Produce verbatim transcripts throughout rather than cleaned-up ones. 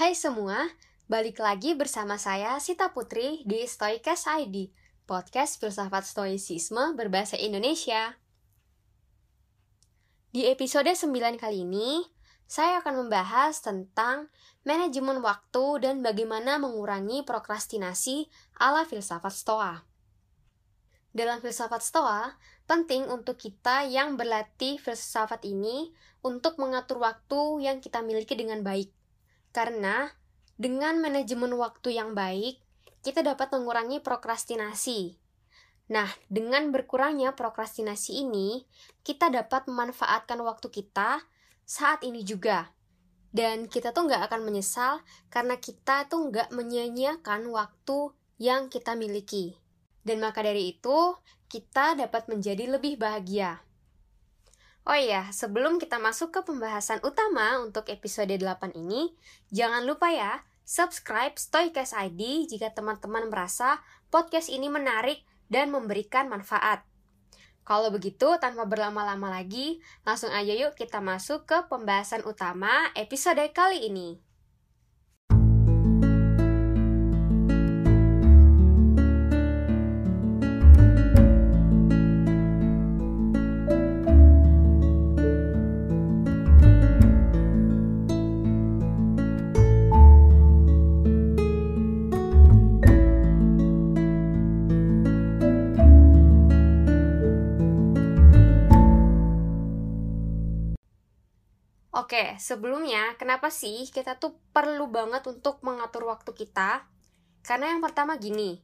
Hai semua, balik lagi bersama saya Sita Putri di Stoicast I D, podcast filsafat stoicisme berbahasa Indonesia. Di episode sembilan kali ini, saya akan membahas tentang manajemen waktu dan bagaimana mengurangi prokrastinasi ala filsafat Stoa. Dalam filsafat Stoa, penting untuk kita yang berlatih filsafat ini untuk mengatur waktu yang kita miliki dengan baik. Karena dengan manajemen waktu yang baik, kita dapat mengurangi prokrastinasi. Nah, dengan berkurangnya prokrastinasi ini, kita dapat memanfaatkan waktu kita saat ini juga. Dan kita tuh nggak akan menyesal karena kita tuh nggak menyia-nyiakan waktu yang kita miliki. Dan maka dari itu, kita dapat menjadi lebih bahagia. Oh iya, sebelum kita masuk ke pembahasan utama untuk episode delapan ini, jangan lupa ya, subscribe Stoicast I D jika teman-teman merasa podcast ini menarik dan memberikan manfaat. Kalau begitu, tanpa berlama-lama lagi, langsung aja yuk kita masuk ke pembahasan utama episode kali ini. Oke, sebelumnya kenapa sih kita tuh perlu banget untuk mengatur waktu kita? Karena yang pertama gini,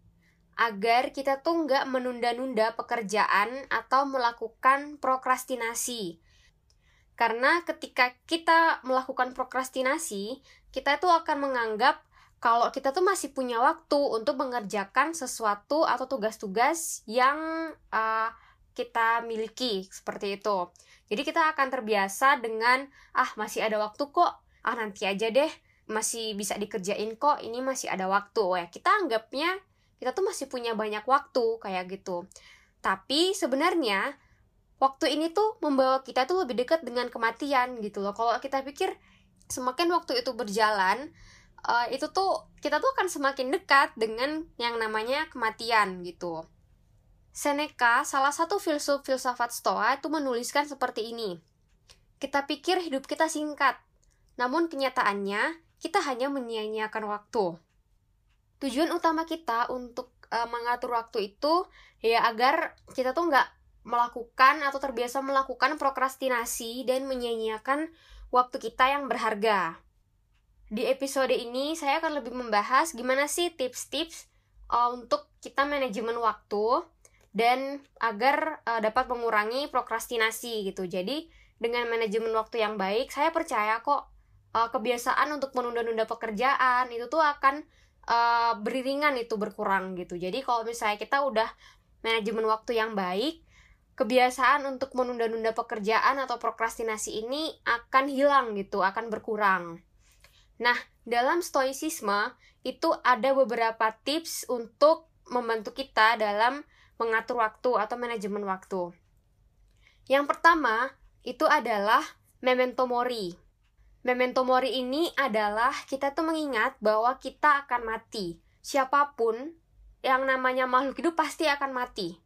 agar kita tuh nggak menunda-nunda pekerjaan atau melakukan prokrastinasi. Karena ketika kita melakukan prokrastinasi, kita tuh akan menganggap kalau kita tuh masih punya waktu untuk mengerjakan sesuatu atau tugas-tugas yang uh, kita miliki, seperti itu. Jadi kita akan terbiasa dengan, ah masih ada waktu kok, ah nanti aja deh, masih bisa dikerjain kok, ini masih ada waktu. Wah, kita anggapnya kita tuh masih punya banyak waktu, kayak gitu. Tapi sebenarnya, waktu ini tuh membawa kita tuh lebih dekat dengan kematian gitu loh. Kalau kita pikir, semakin waktu itu berjalan, uh, itu tuh kita tuh akan semakin dekat dengan yang namanya kematian gitu. Seneca, salah satu filsuf filsafat Stoa, itu menuliskan seperti ini. Kita pikir hidup kita singkat, namun kenyataannya kita hanya menyia-nyiakan waktu. Tujuan utama kita untuk e, mengatur waktu itu ya agar kita tuh nggak melakukan atau terbiasa melakukan prokrastinasi dan menyia-nyiakan waktu kita yang berharga. Di episode ini saya akan lebih membahas gimana sih tips-tips e, untuk kita manajemen waktu. Dan agar uh, dapat mengurangi prokrastinasi gitu. Jadi dengan manajemen waktu yang baik, saya percaya kok uh, kebiasaan untuk menunda-nunda pekerjaan itu tuh akan uh, beriringan itu berkurang gitu. Jadi kalau misalnya kita udah manajemen waktu yang baik, kebiasaan untuk menunda-nunda pekerjaan atau prokrastinasi ini akan hilang gitu, akan berkurang. Nah, dalam stoicisme itu ada beberapa tips untuk membantu kita dalam mengatur waktu atau manajemen waktu. Yang pertama, itu adalah Memento Mori. Memento Mori ini adalah kita tuh mengingat bahwa kita akan mati. Siapapun yang namanya makhluk hidup pasti akan mati.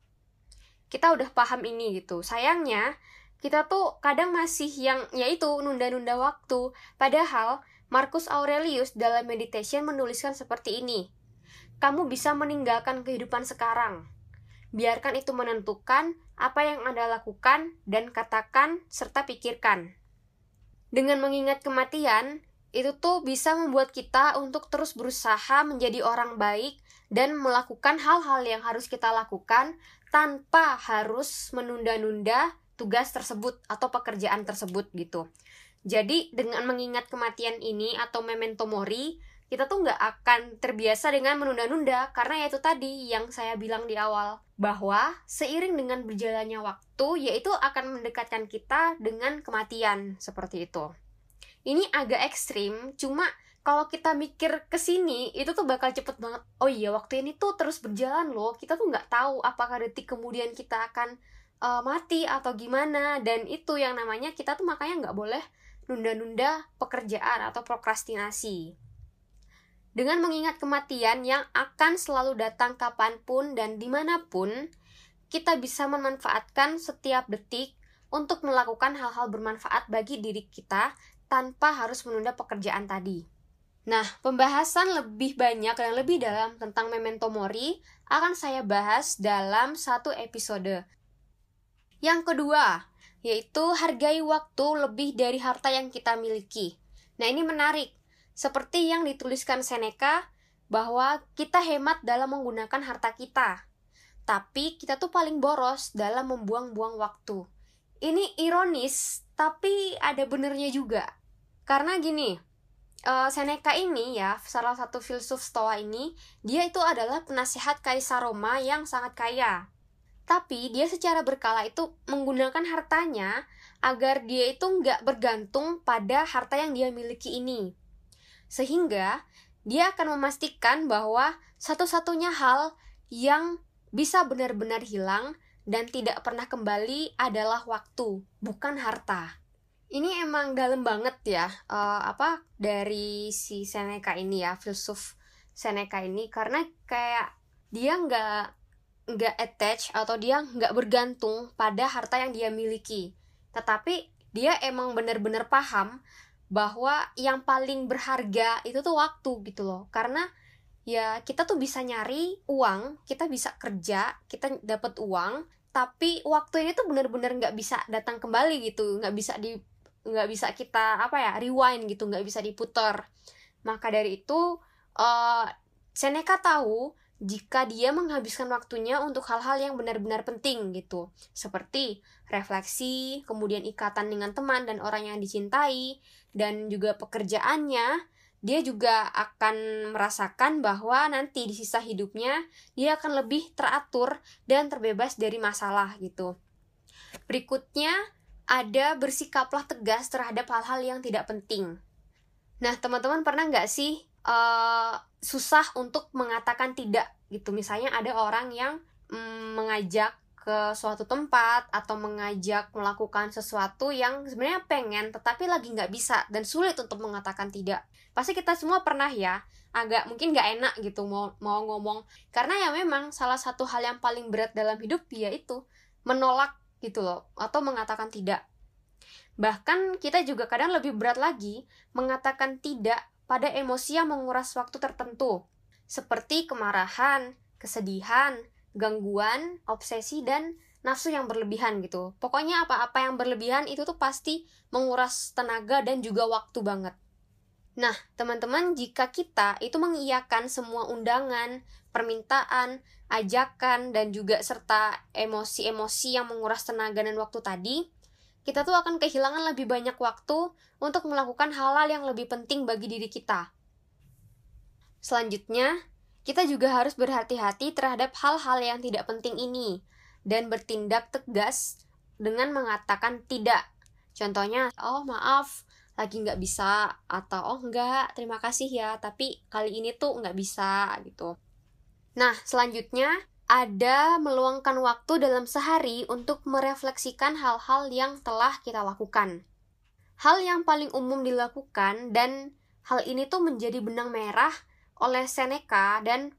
Kita udah paham ini gitu. Sayangnya, kita tuh kadang masih yang yaitu nunda-nunda waktu. Padahal Marcus Aurelius dalam Meditation menuliskan seperti ini. Kamu bisa meninggalkan kehidupan sekarang. Biarkan itu menentukan apa yang Anda lakukan dan katakan serta pikirkan. Dengan mengingat kematian, itu tuh bisa membuat kita untuk terus berusaha menjadi orang baik dan melakukan hal-hal yang harus kita lakukan tanpa harus menunda-nunda tugas tersebut atau pekerjaan tersebut gitu. Jadi dengan mengingat kematian ini atau Memento Mori, kita tuh nggak akan terbiasa dengan menunda-nunda karena yaitu tadi yang saya bilang di awal bahwa seiring dengan berjalannya waktu yaitu akan mendekatkan kita dengan kematian seperti itu. Ini agak ekstrim, cuma kalau kita mikir kesini itu tuh bakal cepet banget. Oh iya, waktu ini tuh terus berjalan loh, kita tuh nggak tahu apakah detik kemudian kita akan uh, mati atau gimana, dan itu yang namanya kita tuh makanya nggak boleh nunda-nunda pekerjaan atau prokrastinasi. Dengan mengingat kematian yang akan selalu datang kapanpun dan dimanapun, kita bisa memanfaatkan setiap detik untuk melakukan hal-hal bermanfaat bagi diri kita tanpa harus menunda pekerjaan tadi. Nah, pembahasan lebih banyak dan lebih dalam tentang Memento Mori akan saya bahas dalam satu episode. Yang kedua, yaitu hargai waktu lebih dari harta yang kita miliki. Nah, ini menarik. Seperti yang dituliskan Seneca, bahwa kita hemat dalam menggunakan harta kita. Tapi kita tuh paling boros dalam membuang-buang waktu. Ini ironis, tapi ada benernya juga. Karena gini, Seneca ini ya, salah satu filsuf Stoa ini, dia itu adalah penasehat Kaisar Roma yang sangat kaya. Tapi dia secara berkala itu menggunakan hartanya agar dia itu nggak bergantung pada harta yang dia miliki ini. Sehingga dia akan memastikan bahwa satu-satunya hal yang bisa benar-benar hilang dan tidak pernah kembali adalah waktu, bukan harta. Ini emang dalam banget ya, uh, apa dari si Seneca ini ya, filsuf Seneca ini, karena kayak dia nggak nggak attach atau dia nggak bergantung pada harta yang dia miliki, tetapi dia emang benar-benar paham bahwa yang paling berharga itu tuh waktu gitu loh. Karena ya kita tuh bisa nyari uang, kita bisa kerja, kita dapat uang, tapi waktu ini tuh benar-benar nggak bisa datang kembali gitu, nggak bisa di nggak bisa kita apa ya rewind gitu, nggak bisa diputar. Maka dari itu uh, Seneca tahu jika dia menghabiskan waktunya untuk hal-hal yang benar-benar penting gitu, seperti refleksi, kemudian ikatan dengan teman dan orang yang dicintai, dan juga pekerjaannya, dia juga akan merasakan bahwa nanti di sisa hidupnya, dia akan lebih teratur dan terbebas dari masalah gitu. Berikutnya, ada bersikaplah tegas terhadap hal-hal yang tidak penting. Nah, teman-teman pernah nggak sih Uh, susah untuk mengatakan tidak gitu? Misalnya ada orang yang mm, mengajak ke suatu tempat atau mengajak melakukan sesuatu yang sebenarnya pengen tetapi lagi nggak bisa dan sulit untuk mengatakan tidak. Pasti kita semua pernah ya, agak mungkin nggak enak gitu mau mau ngomong, karena ya memang salah satu hal yang paling berat dalam hidup yaitu menolak gitu loh, atau mengatakan tidak. Bahkan kita juga kadang lebih berat lagi mengatakan tidak pada emosi yang menguras waktu tertentu, seperti kemarahan, kesedihan, gangguan, obsesi, dan nafsu yang berlebihan gitu. Pokoknya apa-apa yang berlebihan itu tuh pasti menguras tenaga dan juga waktu banget. Nah, teman-teman, jika kita itu mengiyakan semua undangan, permintaan, ajakan, dan juga serta emosi-emosi yang menguras tenaga dan waktu tadi, kita tuh akan kehilangan lebih banyak waktu untuk melakukan hal-hal yang lebih penting bagi diri kita. Selanjutnya, kita juga harus berhati-hati terhadap hal-hal yang tidak penting ini dan bertindak tegas dengan mengatakan tidak. Contohnya, oh maaf, lagi nggak bisa, atau oh nggak, terima kasih ya, tapi kali ini tuh nggak bisa gitu. Nah, selanjutnya, ada meluangkan waktu dalam sehari untuk merefleksikan hal-hal yang telah kita lakukan. Hal yang paling umum dilakukan dan hal ini tuh menjadi benang merah oleh Seneca dan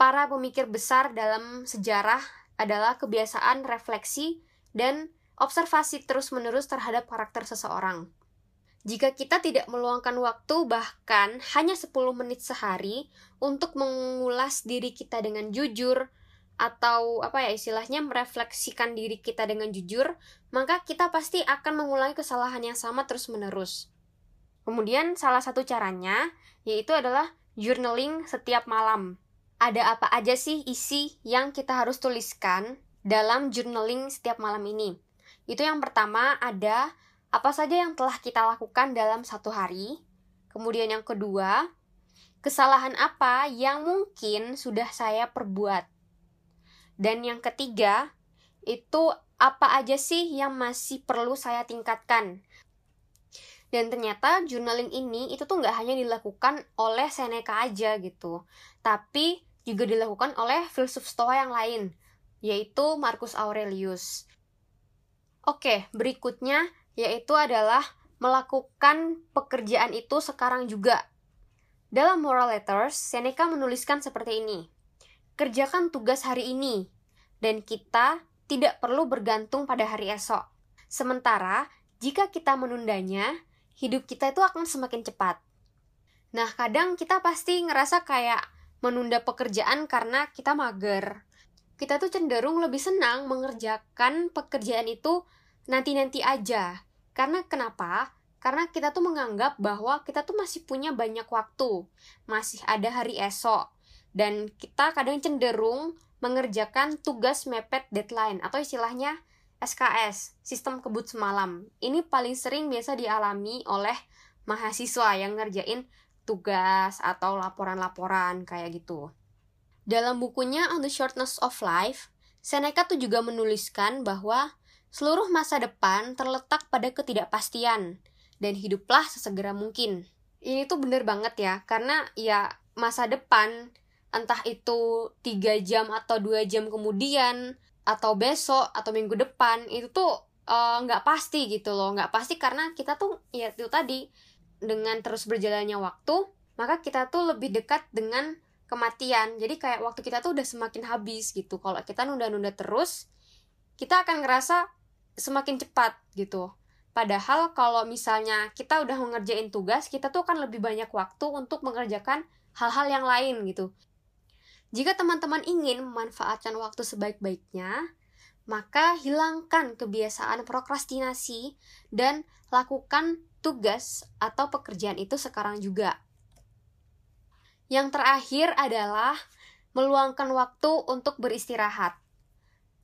para pemikir besar dalam sejarah adalah kebiasaan refleksi dan observasi terus-menerus terhadap karakter seseorang. Jika kita tidak meluangkan waktu bahkan hanya sepuluh menit sehari untuk mengulas diri kita dengan jujur, atau apa ya istilahnya merefleksikan diri kita dengan jujur, maka kita pasti akan mengulangi kesalahan yang sama terus-menerus. Kemudian salah satu caranya yaitu adalah journaling setiap malam. Ada apa aja sih isi yang kita harus tuliskan dalam journaling setiap malam ini? Itu yang pertama, ada apa saja yang telah kita lakukan dalam satu hari. Kemudian yang kedua, kesalahan apa yang mungkin sudah saya perbuat. Dan yang ketiga, itu apa aja sih yang masih perlu saya tingkatkan. Dan ternyata journaling ini itu tuh nggak hanya dilakukan oleh Seneca aja gitu, tapi juga dilakukan oleh filsuf Stoa yang lain, yaitu Marcus Aurelius. Oke, berikutnya yaitu adalah melakukan pekerjaan itu sekarang juga. Dalam Moral Letters, Seneca menuliskan seperti ini. Kerjakan tugas hari ini, dan kita tidak perlu bergantung pada hari esok. Sementara, jika kita menundanya, hidup kita itu akan semakin cepat. Nah, kadang kita pasti ngerasa kayak menunda pekerjaan karena kita mager. Kita tuh cenderung lebih senang mengerjakan pekerjaan itu nanti-nanti aja. Karena kenapa? Karena kita tuh menganggap bahwa kita tuh masih punya banyak waktu, masih ada hari esok. Dan kita kadang cenderung mengerjakan tugas mepet deadline atau istilahnya S K S, sistem kebut semalam. Ini paling sering biasa dialami oleh mahasiswa yang ngerjain tugas atau laporan-laporan kayak gitu. Dalam bukunya On the Shortness of Life, Seneca tuh juga menuliskan bahwa seluruh masa depan terletak pada ketidakpastian dan hiduplah sesegera mungkin. Ini tuh bener banget ya, karena ya masa depan entah itu tiga jam atau dua jam kemudian, atau besok, atau minggu depan, itu tuh uh, nggak pasti gitu loh. Nggak pasti karena kita tuh, ya itu tadi, dengan terus berjalannya waktu, maka kita tuh lebih dekat dengan kematian. Jadi kayak waktu kita tuh udah semakin habis gitu. Kalau kita nunda-nunda terus, kita akan ngerasa semakin cepat gitu. Padahal kalau misalnya kita udah mengerjain tugas, kita tuh akan lebih banyak waktu untuk mengerjakan hal-hal yang lain gitu. Jika teman-teman ingin memanfaatkan waktu sebaik-baiknya, maka hilangkan kebiasaan prokrastinasi dan lakukan tugas atau pekerjaan itu sekarang juga. Yang terakhir adalah meluangkan waktu untuk beristirahat.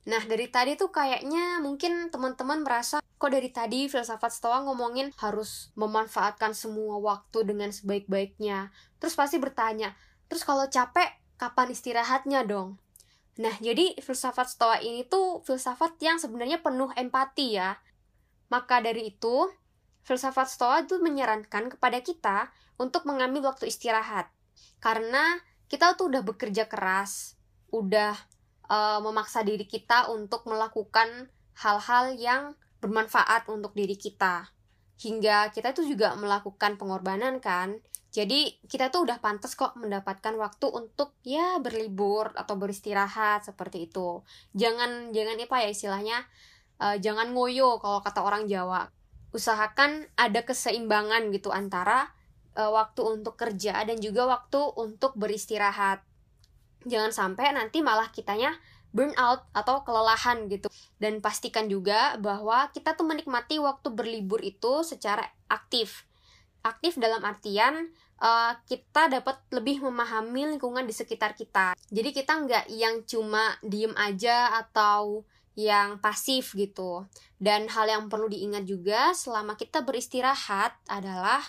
Nah, dari tadi tuh kayaknya mungkin teman-teman merasa, kok dari tadi filsafat Stoa ngomongin harus memanfaatkan semua waktu dengan sebaik-baiknya. Terus pasti bertanya, terus kalau capek, kapan istirahatnya dong? Nah, jadi filsafat Stoa ini tuh filsafat yang sebenarnya penuh empati ya. Maka dari itu, filsafat Stoa itu menyarankan kepada kita untuk mengambil waktu istirahat. Karena kita tuh udah bekerja keras, udah uh, memaksa diri kita untuk melakukan hal-hal yang bermanfaat untuk diri kita. Hingga kita itu juga melakukan pengorbanan kan. Jadi kita tuh udah pantas kok mendapatkan waktu untuk ya berlibur atau beristirahat seperti itu. Jangan jangan apa ya istilahnya, uh, jangan ngoyo kalau kata orang Jawa. Usahakan ada keseimbangan gitu antara uh, waktu untuk kerja dan juga waktu untuk beristirahat. Jangan sampai nanti malah kitanya burnout atau kelelahan gitu. Dan pastikan juga bahwa kita tuh menikmati waktu berlibur itu secara aktif. Aktif dalam artian uh, kita dapat lebih memahami lingkungan di sekitar kita. Jadi kita nggak yang cuma diem aja atau yang pasif gitu. Dan hal yang perlu diingat juga selama kita beristirahat adalah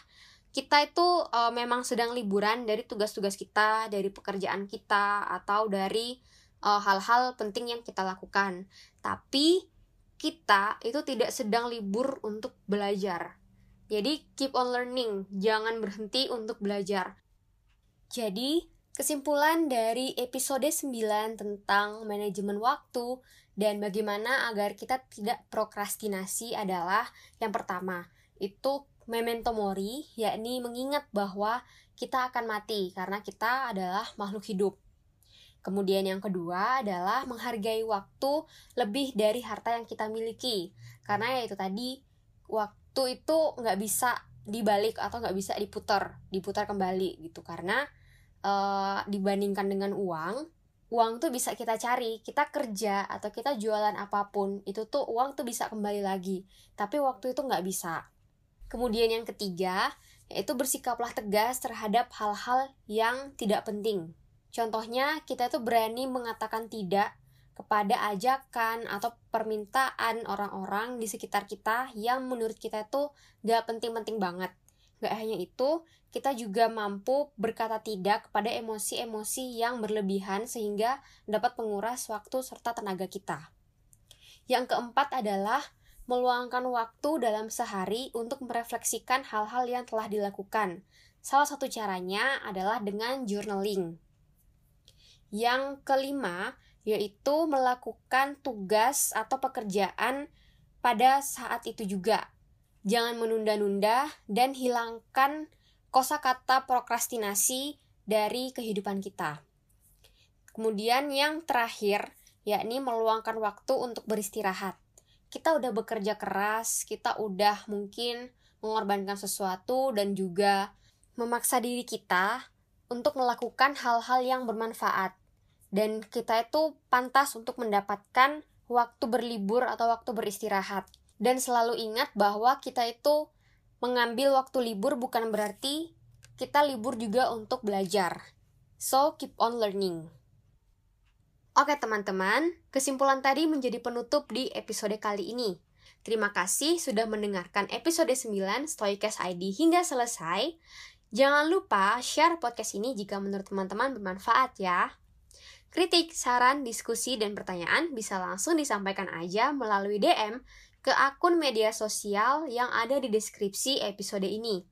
kita itu uh, memang sedang liburan dari tugas-tugas kita, dari pekerjaan kita, atau dari uh, hal-hal penting yang kita lakukan. Tapi kita itu tidak sedang libur untuk belajar. Jadi, keep on learning, jangan berhenti untuk belajar. Jadi, kesimpulan dari episode sembilan tentang manajemen waktu dan bagaimana agar kita tidak prokrastinasi adalah yang pertama, itu memento mori, yakni mengingat bahwa kita akan mati karena kita adalah makhluk hidup. Kemudian yang kedua adalah menghargai waktu lebih dari harta yang kita miliki. Karena ya itu tadi, waktu waktu itu nggak bisa dibalik atau nggak bisa diputar, diputar kembali gitu karena e, dibandingkan dengan uang, uang tuh bisa kita cari, kita kerja atau kita jualan apapun itu tuh uang tuh bisa kembali lagi, tapi waktu itu nggak bisa. Kemudian yang ketiga yaitu bersikaplah tegas terhadap hal-hal yang tidak penting. Contohnya kita tuh berani mengatakan tidak kepada ajakan atau permintaan orang-orang di sekitar kita yang menurut kita itu gak penting-penting banget. Gak hanya itu, kita juga mampu berkata tidak kepada emosi-emosi yang berlebihan sehingga dapat menguras waktu serta tenaga kita. Yang keempat adalah meluangkan waktu dalam sehari untuk merefleksikan hal-hal yang telah dilakukan. Salah satu caranya adalah dengan journaling. Yang kelima, yaitu melakukan tugas atau pekerjaan pada saat itu juga. Jangan menunda-nunda dan hilangkan kosakata prokrastinasi dari kehidupan kita. Kemudian yang terakhir, yakni meluangkan waktu untuk beristirahat. Kita udah bekerja keras, kita udah mungkin mengorbankan sesuatu dan juga memaksa diri kita untuk melakukan hal-hal yang bermanfaat. Dan kita itu pantas untuk mendapatkan waktu berlibur atau waktu beristirahat. Dan selalu ingat bahwa kita itu mengambil waktu libur bukan berarti kita libur juga untuk belajar. So, keep on learning. Oke teman-teman, kesimpulan tadi menjadi penutup di episode kali ini. Terima kasih sudah mendengarkan episode sembilan Stoicast I D hingga selesai. Jangan lupa share podcast ini jika menurut teman-teman bermanfaat ya. Kritik, saran, diskusi, dan pertanyaan bisa langsung disampaikan aja melalui D M ke akun media sosial yang ada di deskripsi episode ini.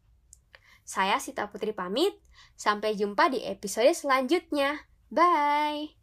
Saya Sita Putri pamit, sampai jumpa di episode selanjutnya. Bye!